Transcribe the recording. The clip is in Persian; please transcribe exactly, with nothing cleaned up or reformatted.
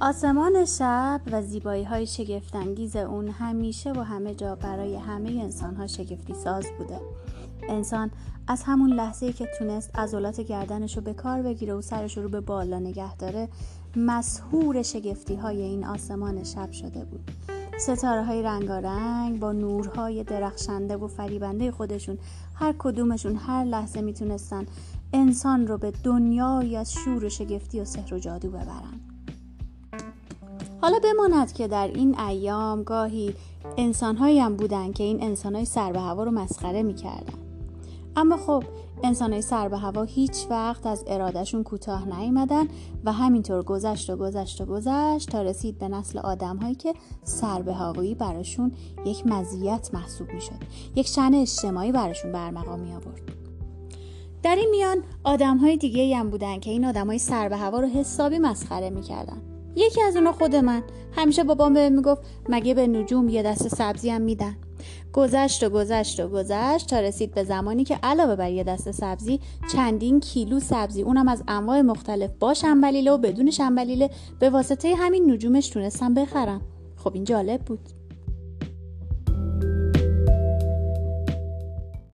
آسمان شب و زیبایی‌های شگفت‌انگیز اون همیشه و همه جا برای همه انسان‌ها شگفتی ساز بوده. انسان از همون لحظه‌ای که تونست عضلات گردنشو به کار بگیره و سرشو رو به بالا نگه داره، مسحور شگفتی‌های این آسمان شب شده بود. ستاره‌های رنگارنگ با نورهای درخشنده و فریبنده خودشون، هر کدومشون هر لحظه میتونستن انسان رو به دنیایی از شور و شگفتی و سحر و جادو ببرن. حالا بماند که در این ایام گاهی انسان‌هایی هم بودن که این انسان‌های سر به هوا رو مسخره می‌کردن. اما خب انسان‌های سر به هوا هیچ وقت از ارادهشون کوتاه نیامدن و همینطور گذشت و گذشت و گذشت تا رسید به نسل آدم‌هایی که سر به هوایی براشون یک مزیت محسوب می‌شد، یک شأن اجتماعی براشون برمقام می‌آورد. در این میان آدم‌های دیگه‌ای هم بودن که این آدم‌های سر به هوا رو حسابی مسخره می‌کردن. یکی از اونا خود من. همیشه بابام بهم میگفت مگه به نجوم یه دست سبزی هم میدن؟ گذشت و گذشت و گذشت تا رسید به زمانی که علاوه بر یه دست سبزی چندین کیلو سبزی، اونم از انواع مختلف، با شنبلیله و بدون شنبلیله، به واسطه همین نجومش تونستم بخرم. خب این جالب بود.